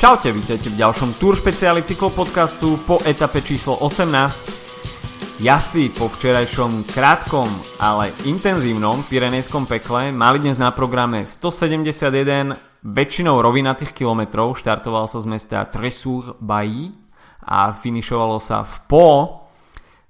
Čaute, vítajte v ďalšom Tour špeciáli cyklopodcastu po etape číslo 18. Ja si po včerajšom krátkom, ale intenzívnom pyrenejskom pekle mali dnes na programe 171 väčšinou rovinatých kilometrov. Štartovalo sa z mesta Tres-sur-Bailly a finišovalo sa v Po,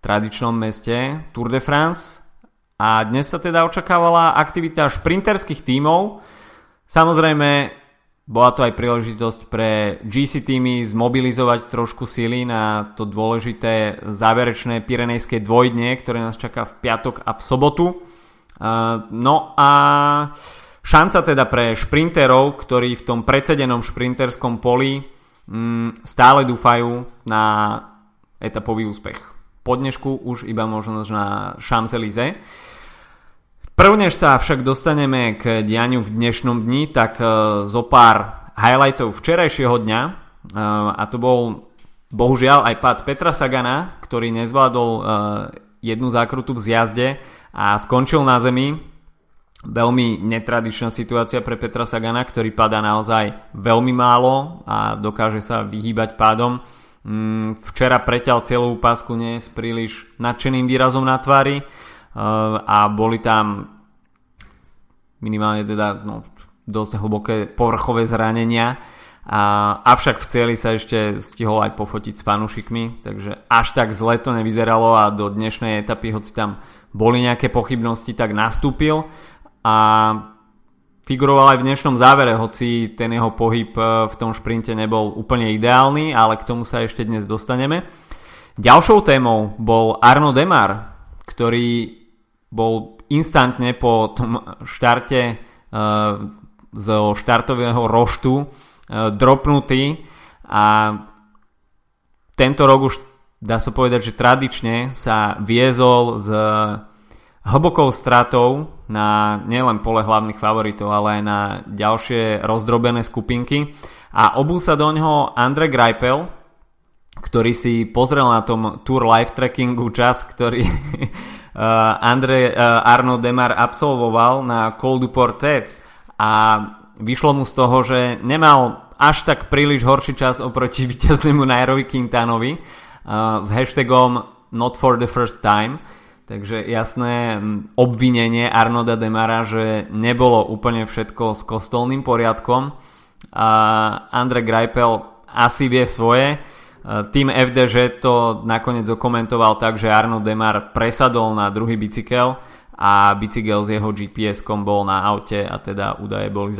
tradičnom meste Tour de France. A dnes sa teda očakávala aktivita šprinterských tímov. Samozrejme, bola to aj príležitosť pre GC týmy zmobilizovať trošku síly na to dôležité záverečné pyrenejské dvojdnie, ktoré nás čaká v piatok a v sobotu. No a šanca teda pre šprinterov, ktorí v tom predsedenom šprinterskom poli stále dúfajú na etapový úspech. Po dnešku už iba možnosť na Champs-Élysées. Prvnež sa však dostaneme k dianiu v dnešnom dni, tak zo pár highlightov včerajšieho dňa, a to bol bohužiaľ aj pád Petra Sagana, ktorý nezvládol jednu zákrutu v zjazde a skončil na zemi. Veľmi netradičná situácia pre Petra Sagana, ktorý padá naozaj veľmi málo a dokáže sa vyhýbať pádom. Včera preťal cieľovú pásku nie s príliš nadšeným výrazom na tvári a boli tam minimálne teda dosť hlboké povrchové zranenia, avšak v cieli sa ešte stihol aj pofotiť s fanúšikmi, takže až tak zle to nevyzeralo a do dnešnej etapy, hoci tam boli nejaké pochybnosti, tak nastúpil a figuroval aj v dnešnom závere, hoci ten jeho pohyb v tom šprinte nebol úplne ideálny, ale k tomu sa ešte dnes dostaneme. Ďalšou témou bol Arnaud Démare, ktorý bol instantne po tom štarte zo štartového roštu dropnutý a tento rok už dá sa povedať, že tradične sa viezol s hlbokou stratou na nielen pole hlavných favoritov, ale aj na ďalšie rozdrobené skupinky a obul sa do ňoho Andrej Greipel, ktorý si pozrel na tom Tour Live Trackingu čas, ktorý Arnaud Démare absolvoval na Col du Tourmalet a vyšlo mu z toho, že nemal až tak príliš horší čas oproti víťaznému Nairovi Quintanovi s hashtagom Not for the first time. Takže jasné obvinenie Arnauda Démara, že nebolo úplne všetko s kostolným poriadkom. Andrej Greipel asi vie svoje. Tým FDŽ to nakoniec okomentoval tak, že Arnaud Démare presadol na druhý bicykel a bicykel s jeho GPS-kom bol na aute a teda údaje boli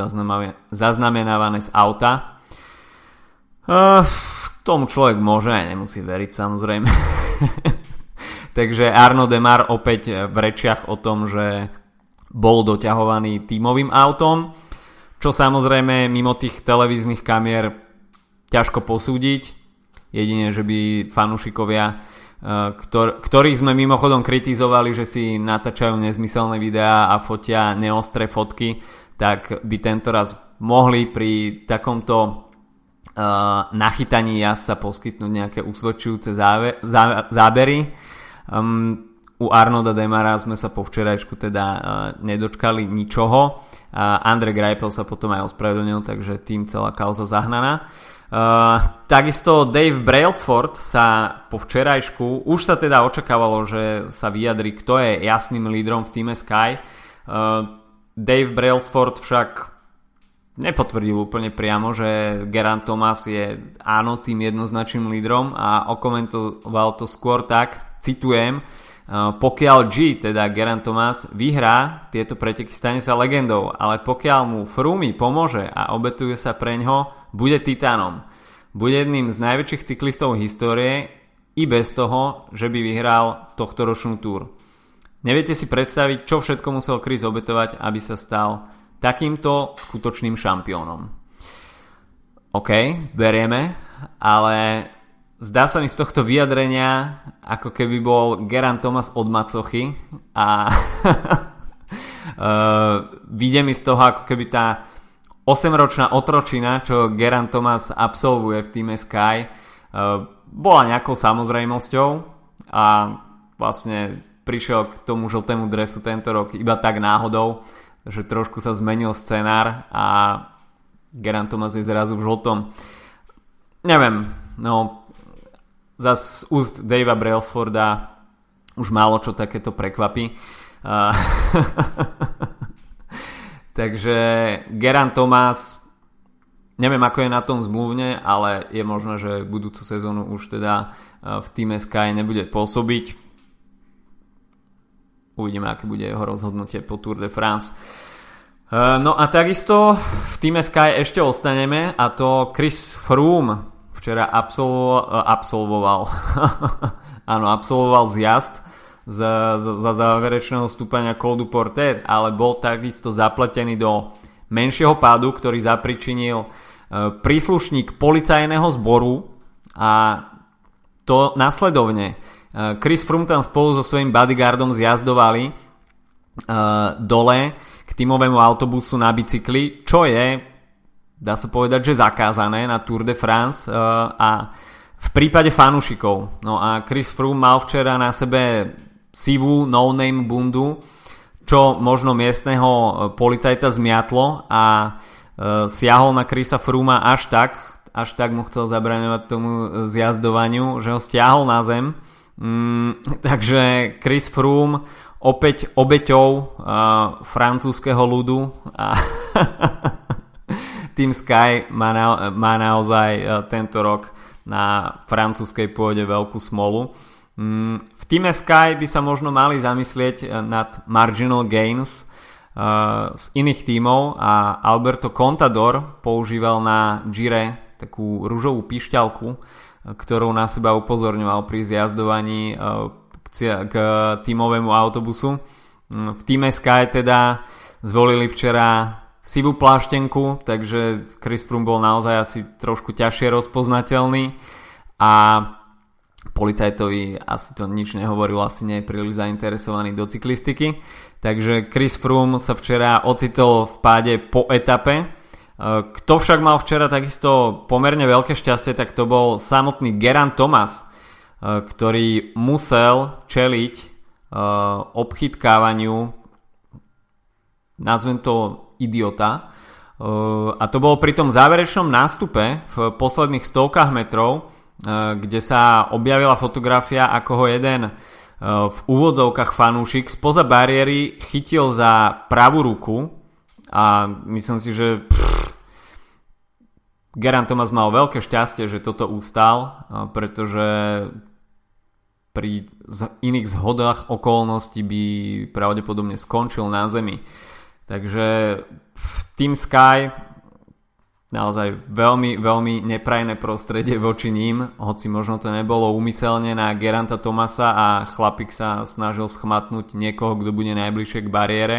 zaznamenávané z auta. Tomu človek môže aj nemusí veriť, samozrejme. Takže Arnaud Démare opäť v rečiach o tom, že bol doťahovaný tímovým autom, čo samozrejme mimo tých televíznych kamier ťažko posúdiť. Jedine, že by fanúšikovia, ktorých sme mimochodom kritizovali, že si natáčajú nezmyselné videá a fotia neostré fotky, tak by tento raz mohli pri takomto nachytaní jazd sa poskytnúť nejaké usvedčujúce zábery. U Arnauda Démara sme sa po včerajšku teda nedočkali ničoho. Andrej Greipel sa potom aj ospravedlnil, takže tým celá kauza zahnaná. Takisto Dave Brailsford sa po včerajšku už sa teda očakávalo, že sa vyjadri, kto je jasným lídrom v týme Sky. Dave Brailsford však nepotvrdil úplne priamo, že Geraint Thomas je áno tým jednoznačným lídrom a okomentoval to skôr tak, citujem: pokiaľ teda Geraint Thomas vyhrá tieto preteky, stane sa legendou, ale pokiaľ mu Froome pomôže a obetuje sa preňho, bude titánom. Bude jedným z najväčších cyklistov histórie i bez toho, že by vyhral tohtoročnú túr. Neviete si predstaviť, čo všetko musel Chris obetovať, aby sa stal takýmto skutočným šampiónom. OK, berieme, ale zdá sa mi z tohto vyjadrenia, ako keby bol Geraint Thomas od Macochy a vyjde mi z toho, ako keby tá 8-ročná otročina, čo Geraint Thomas absolvuje v týme Sky, bola nejakou samozrejmosťou a vlastne prišiel k tomu žltému dresu tento rok iba tak náhodou, že trošku sa zmenil scenár a Geraint Thomas je zrazu v žltom. Neviem, no za úst Davea Brailsforda už málo čo takéto prekvapí. Takže Geraint Thomas, neviem ako je na tom zmluvne, ale je možné, že budúcu sezónu už teda v týme Sky nebude pôsobiť. Uvidíme, aké bude jeho rozhodnutie po Tour de France. No a takisto v týme Sky ešte ostaneme, a to Chris Froome včera absolvoval zjazd za záverečného stúpania Col du Portet, ale bol takisto zapletený do menšieho pádu, ktorý zapričinil príslušník policajného zboru, a to následovne. Chris Froome tam spolu so svojím bodyguardom zjazdovali dole k tímovému autobusu na bicykli, čo je, dá sa povedať, že zakázané na Tour de France a v prípade fanúšikov. No a Chris Froome mal včera na sebe sivú no-name bundu, čo možno miestneho policajta zmiatlo, a siahol na Chrisa Frooma až tak mu chcel zabraňovať tomu zjazdovaniu, že ho stiahol na zem. Takže Chris Froome opäť obeťou francúzskeho ľudu a Team Sky má naozaj tento rok na francúzskej pôde veľkú smolu. V týme Sky by sa možno mali zamyslieť nad marginal gains z iných tímov, a Alberto Contador používal na Gire takú ružovú pišťalku, ktorou na seba upozorňoval pri zjazdovaní k tímovému autobusu. V týme Sky teda zvolili včera sivú pláštenku, takže Chris Froome bol naozaj asi trošku ťažšie rozpoznateľný a policajtovi asi to nič nehovoril, asi nie je príliš zainteresovaný do cyklistiky. Takže Chris Froome sa včera ocitol v páde po etape. Kto však mal včera takisto pomerne veľké šťastie, tak to bol samotný Geraint Thomas, ktorý musel čeliť obchytkávaniu, nazvem to idiota, a to bolo pri tom záverečnom nástupe v posledných stovkách metrov, kde sa objavila fotografia, ako ho jeden v úvodzovkách fanúšik spoza bariéry chytil za pravú ruku, a myslím si, že Geraint Thomas mal veľké šťastie, že toto ustal, pretože pri iných zhodách okolností by pravdepodobne skončil na zemi. Takže Team Sky naozaj veľmi, veľmi neprajné prostredie voči ním, hoci možno to nebolo úmyselne na Gerainta Thomasa, a chlapík sa snažil schmatnúť niekoho, kto bude najbližšie k bariére.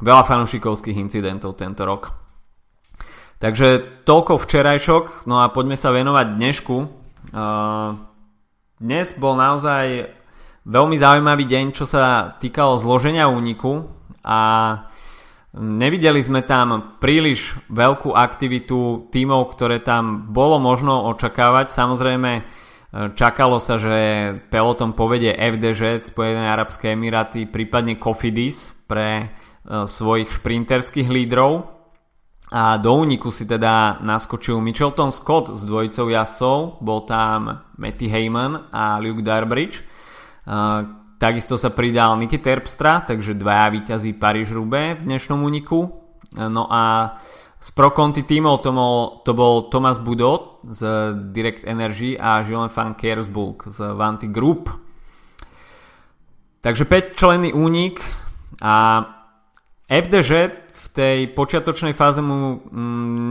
Veľa fanúšikovských incidentov tento rok. Takže toľko včerajšok, no a poďme sa venovať dnešku. Dnes bol naozaj veľmi zaujímavý deň, čo sa týkalo zloženia úniku, a nevideli sme tam príliš veľkú aktivitu tímov, ktoré tam bolo možno očakávať. Samozrejme čakalo sa, že peloton povedie FDŽ, Spojené arabské emiráty, prípadne Cofidis pre svojich šprinterských lídrov, a do úniku si teda naskočil Mitchelton Scott s dvojicou jasov, bol tam Matty Heyman a Luke Darbridge. Takisto sa pridal Niki Terpstra, takže dvaja víťazí Paris-Roubaix v dnešnom úniku. No a z pro-konti tímov to bol Thomas Boudot z Direct Energy a Jean-Franç Kersbulck z Vanty Group. Takže 5-členný únik, a FDŽ v tej počiatočnej fáze mu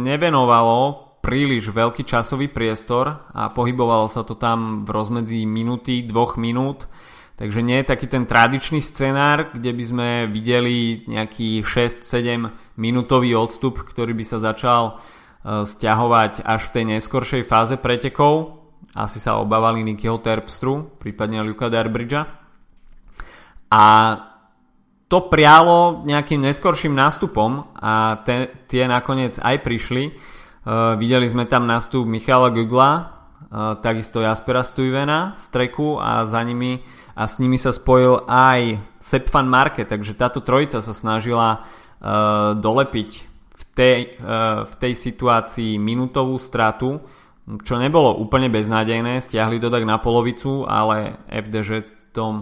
nevenovalo príliš veľký časový priestor a pohybovalo sa to tam v rozmedzi minúty, 2 minút. Takže nie je taký ten tradičný scenár, kde by sme videli nejaký 6-7 minútový odstup, ktorý by sa začal stiahovať až v tej neskoršej fáze pretekov. Asi sa obávali Nikyho Terpstru, prípadne Luka Darbridgea. A to prialo nejakým neskorším nástupom, a tie nakoniec aj prišli. Videli sme tam nástup Michala Gugla, takisto Jaspera Stuvena z Treku, a s nimi sa spojil aj Stefan Marke, takže táto trojica sa snažila dolepiť v v tej situácii minútovú stratu, čo nebolo úplne beznádejné, stiahli to tak na polovicu, ale FDŽ v tom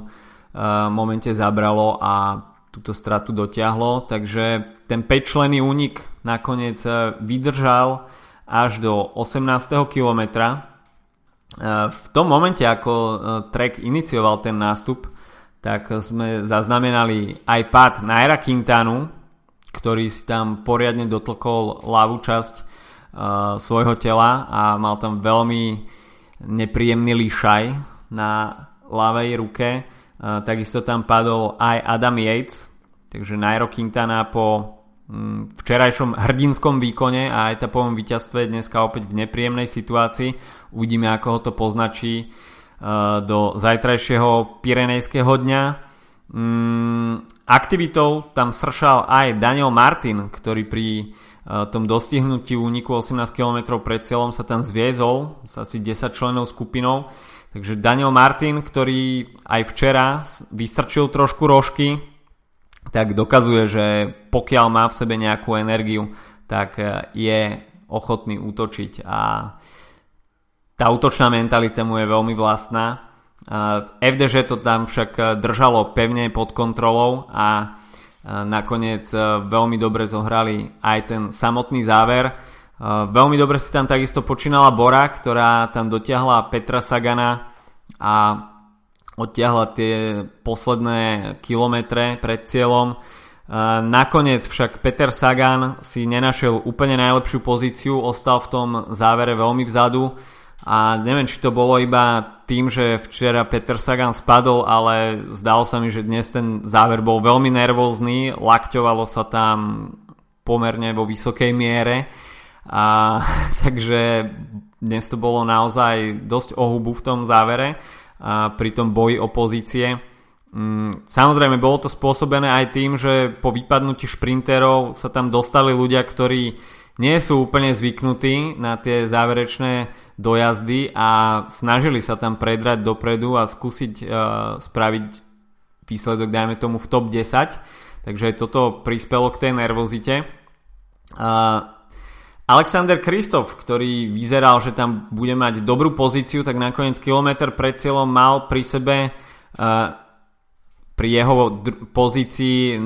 momente zabralo a túto stratu dotiahlo, takže ten 5-členný únik nakoniec vydržal až do 18. kilometra. V tom momente, ako Trek inicioval ten nástup, tak sme zaznamenali aj pád Naira Quintanu, ktorý si tam poriadne dotlkol ľavú časť svojho tela a mal tam veľmi nepríjemný líšaj na ľavej ruke. Takisto tam padol aj Adam Yates, takže Nairo Quintana po včerajšom hrdinskom výkone a etapovom víťazstve dneska opäť v nepríjemnej situácii. Uvidíme, ako ho to poznačí do zajtrajšieho Pirenejského dňa. Aktivitou tam sršal aj Daniel Martin, ktorý pri tom dostihnutí úniku 18 km pred cieľom sa tam zviezol s asi 10 členov skupinou. Takže Daniel Martin, ktorý aj včera vystrčil trošku rožky, tak dokazuje, že pokiaľ má v sebe nejakú energiu, tak je ochotný útočiť a tá útočná mentalita mu je veľmi vlastná. FDŽ to tam však držalo pevne pod kontrolou a nakoniec veľmi dobre zohrali aj ten samotný záver. Veľmi dobre si tam takisto počínala Bora, ktorá tam dotiahla Petra Sagana a odtiahla tie posledné kilometre pred cieľom. Nakoniec však Peter Sagan si nenašiel úplne najlepšiu pozíciu, ostal v tom závere veľmi vzadu a neviem, či to bolo iba tým, že včera Petr Sagan spadol, ale zdalo sa mi, že dnes ten záver bol veľmi nervózny, lakťovalo sa tam pomerne vo vysokej miere a takže dnes to bolo naozaj dosť ohubu v tom závere a pri tom boji o pozície. Samozrejme bolo to spôsobené aj tým, že po vypadnutí šprinterov sa tam dostali ľudia, ktorí nie sú úplne zvyknutí na tie záverečné dojazdy a snažili sa tam predrať dopredu a skúsiť spraviť výsledok, dajme tomu, v top 10. Takže toto prispelo k tej nervozite. Alexander Kristoff, ktorý vyzeral, že tam bude mať dobrú pozíciu, tak nakoniec kilometr pred cieľom mal pri sebe pri jeho pozícii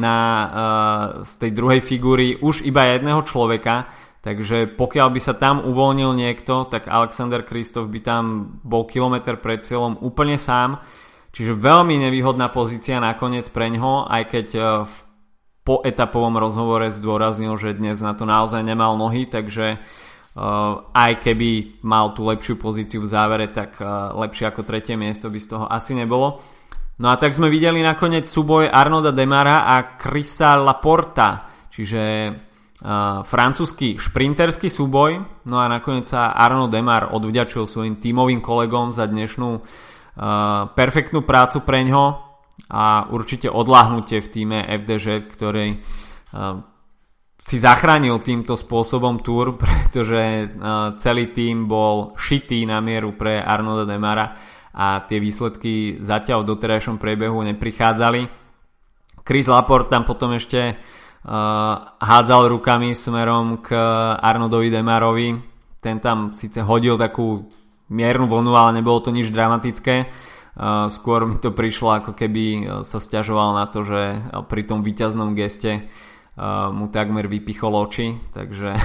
z tej druhej figúry už iba jedného človeka, takže pokiaľ by sa tam uvoľnil niekto, tak Alexander Kristoff by tam bol kilometr pred cieľom úplne sám, čiže veľmi nevýhodná pozícia nakoniec pre ňoho, aj keď po etapovom rozhovore zdôraznil, že dnes na to naozaj nemal nohy, takže aj keby mal tú lepšiu pozíciu v závere, tak lepšie ako tretie miesto by z toho asi nebolo. No a tak sme videli nakoniec súboj Arnauda Démara a Chrisa Laporta, čiže francúzsky šprinterský súboj. No a nakoniec sa Arnaud Démare odvďačil svojim tímovým kolegom za dnešnú perfektnú prácu pre ňo a určite odľahnutie v týme FDŽ, ktorý si zachránil týmto spôsobom túr, pretože celý tím bol šitý na mieru pre Arnauda Démara a tie výsledky zatiaľ v doterajšom priebehu neprichádzali. Chris Laporte tam potom ešte hádzal rukami smerom k Arnaudovi Démarovi, ten tam síce hodil takú miernu vlnu, ale nebolo to nič dramatické, skôr mi to prišlo, ako keby sa sťažoval na to, že pri tom víťaznom geste mu takmer vypichol oči, takže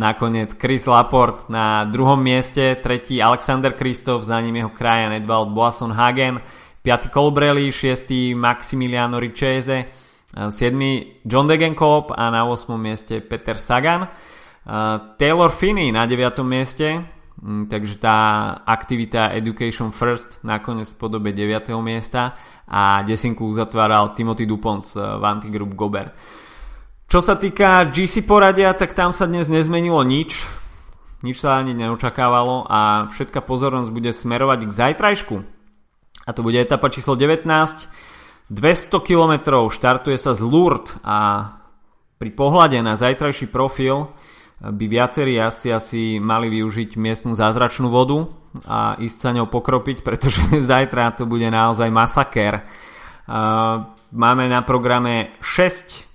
nakoniec Chris Laporte na druhom mieste, tretí Alexander Kristoff, za ním jeho krajan Edwald Boasson Hagen, 5. Kolbrelli, 6. Maximiliano Richese, 7. John Degenkopf a na 8. mieste Peter Sagan. Taylor Finney na 9. mieste, takže tá aktivita Education First nakoniec v podobe 9. miesta a 10. uzatváral Timothy Dupont z Vantigroup Gobert. Čo sa týka GC poradia, tak tam sa dnes nezmenilo nič. Nič sa ani neočakávalo a všetká pozornosť bude smerovať k zajtrajšku. A to bude etapa číslo 19. 200 km štartuje sa z Lourdes a pri pohľade na zajtrajší profil by viacerí asi mali využiť miestnu zázračnú vodu a ísť sa ňou pokropiť, pretože zajtra to bude naozaj masakér. Máme na programe 6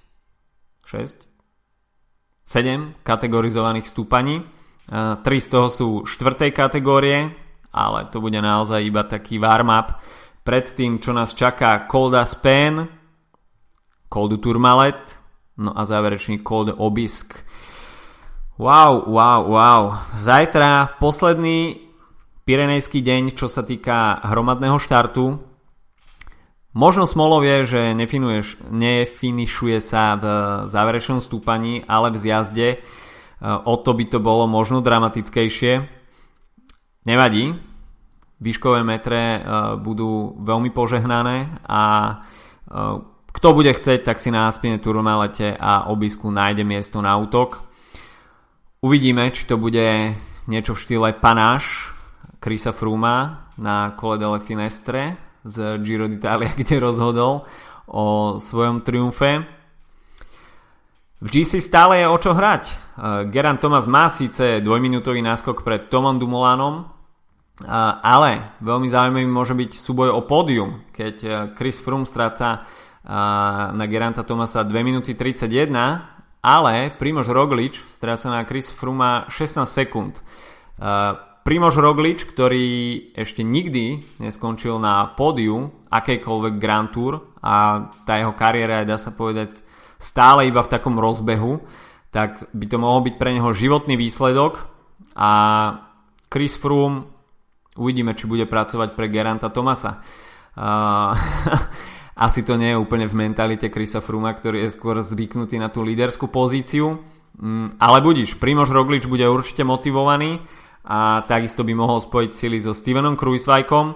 7 kategorizovaných stúpaní. 3 z toho sú 4. kategórie, ale to bude naozaj iba taký warm-up pred tým, čo nás čaká Col d'Aubisque, Col du Tourmalet, no a záverečný Col d'Aubisque. Wow. Zajtra posledný Pirenejský deň, čo sa týka hromadného štartu. Možno smolou je, že nefinišuje sa v záverečnom stúpaní, ale v zjazde. O to by to bolo možno dramatickejšie. Nevadí. Výškové metre budú veľmi požehnané a kto bude chcieť, tak si na Aspine Tourmalete a Obisku nájde miesto na útok. Uvidíme, či to bude niečo v štýle panáš Chrisa Froomea na Col delle Finestre z Giro d'Italia, kde rozhodol o svojom triumfe. V GC stále je o čo hrať. Geraint Thomas má síce dvojminútový náskok pred Tomom Dumoulinom, ale veľmi zaujímavý môže byť súboj o pódium, keď Chris Froome stráca na Gerainta Thomasa 2 minúty 31, ale Primož Roglič stráca na Chris Froomea 16 sekúnd. Primož Roglič, ktorý ešte nikdy neskončil na pódiu akejkoľvek Grand Tour a tá jeho kariéra je, dá sa povedať, stále iba v takom rozbehu, tak by to mohol byť pre neho životný výsledok a Chris Froome uvidíme, či bude pracovať pre Gerainta Thomasa. Asi to nie je úplne v mentalite Chrisa Froomea, ktorý je skôr zvyknutý na tú líderskú pozíciu, ale budiš, Primož Roglič bude určite motivovaný a takisto by mohol spojiť sily so Stevenom Kruiswijkom.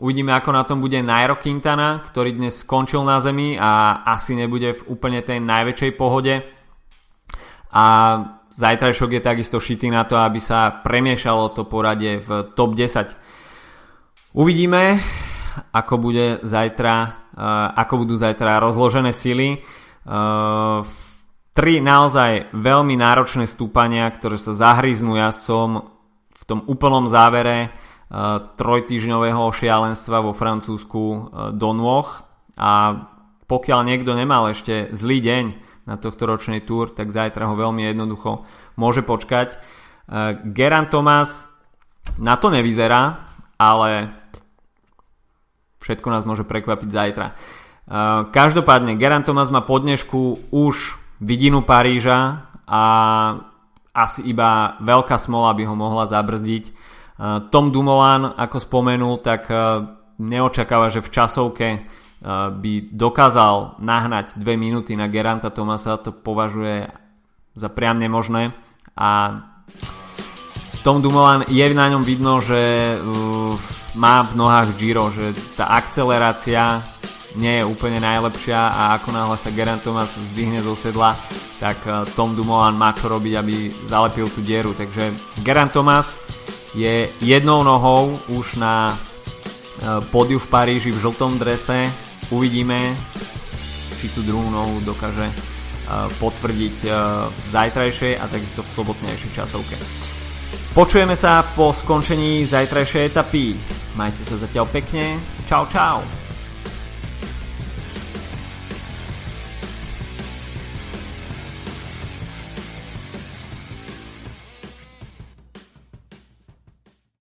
Uvidíme, ako na tom bude Nairo Quintana, ktorý dnes skončil na zemi a asi nebude v úplne tej najväčšej pohode. A zajtrajšok je takisto šitý na to, aby sa premiešalo to poradie v top 10. Uvidíme, ako budú zajtra rozložené sily. 3 naozaj veľmi náročné stúpania, ktoré sa zahryznú jazdcom v tom úplnom závere trojtýždňového šialenstva vo Francúzsku do nôh, a pokiaľ niekto nemal ešte zlý deň na tohtoročnej túr, tak zajtra ho veľmi jednoducho môže počkať. Geraint Thomas na to nevyzerá, ale všetko nás môže prekvapiť zajtra. Každopádne Geraint Thomas má po dnešku už vidinu Paríža a asi iba veľká smola by ho mohla zabrzdiť. Tom Dumoulin, ako spomenul, tak neočakáva, že v časovke by dokázal nahnať 2 minúty na Gerainta Thomasa. To považuje za priam nemožné a Tom Dumoulin, je na ňom vidno, že má v nohách Giro, že tá akcelerácia nie je úplne najlepšia a ako náhle sa Geraint Thomas zdvihne zo sedla, tak Tom Dumoulin má čo robiť, aby zalepil tú dieru. Takže Geraint Thomas je jednou nohou už na pódiu v Paríži v žltom drese. Uvidíme, či tú druhú nohu dokáže potvrdiť v zajtrajšej a takisto v sobotnejšej časovke. Počujeme sa po skončení zajtrajšej etapy. Majte sa zatiaľ pekne. Čau.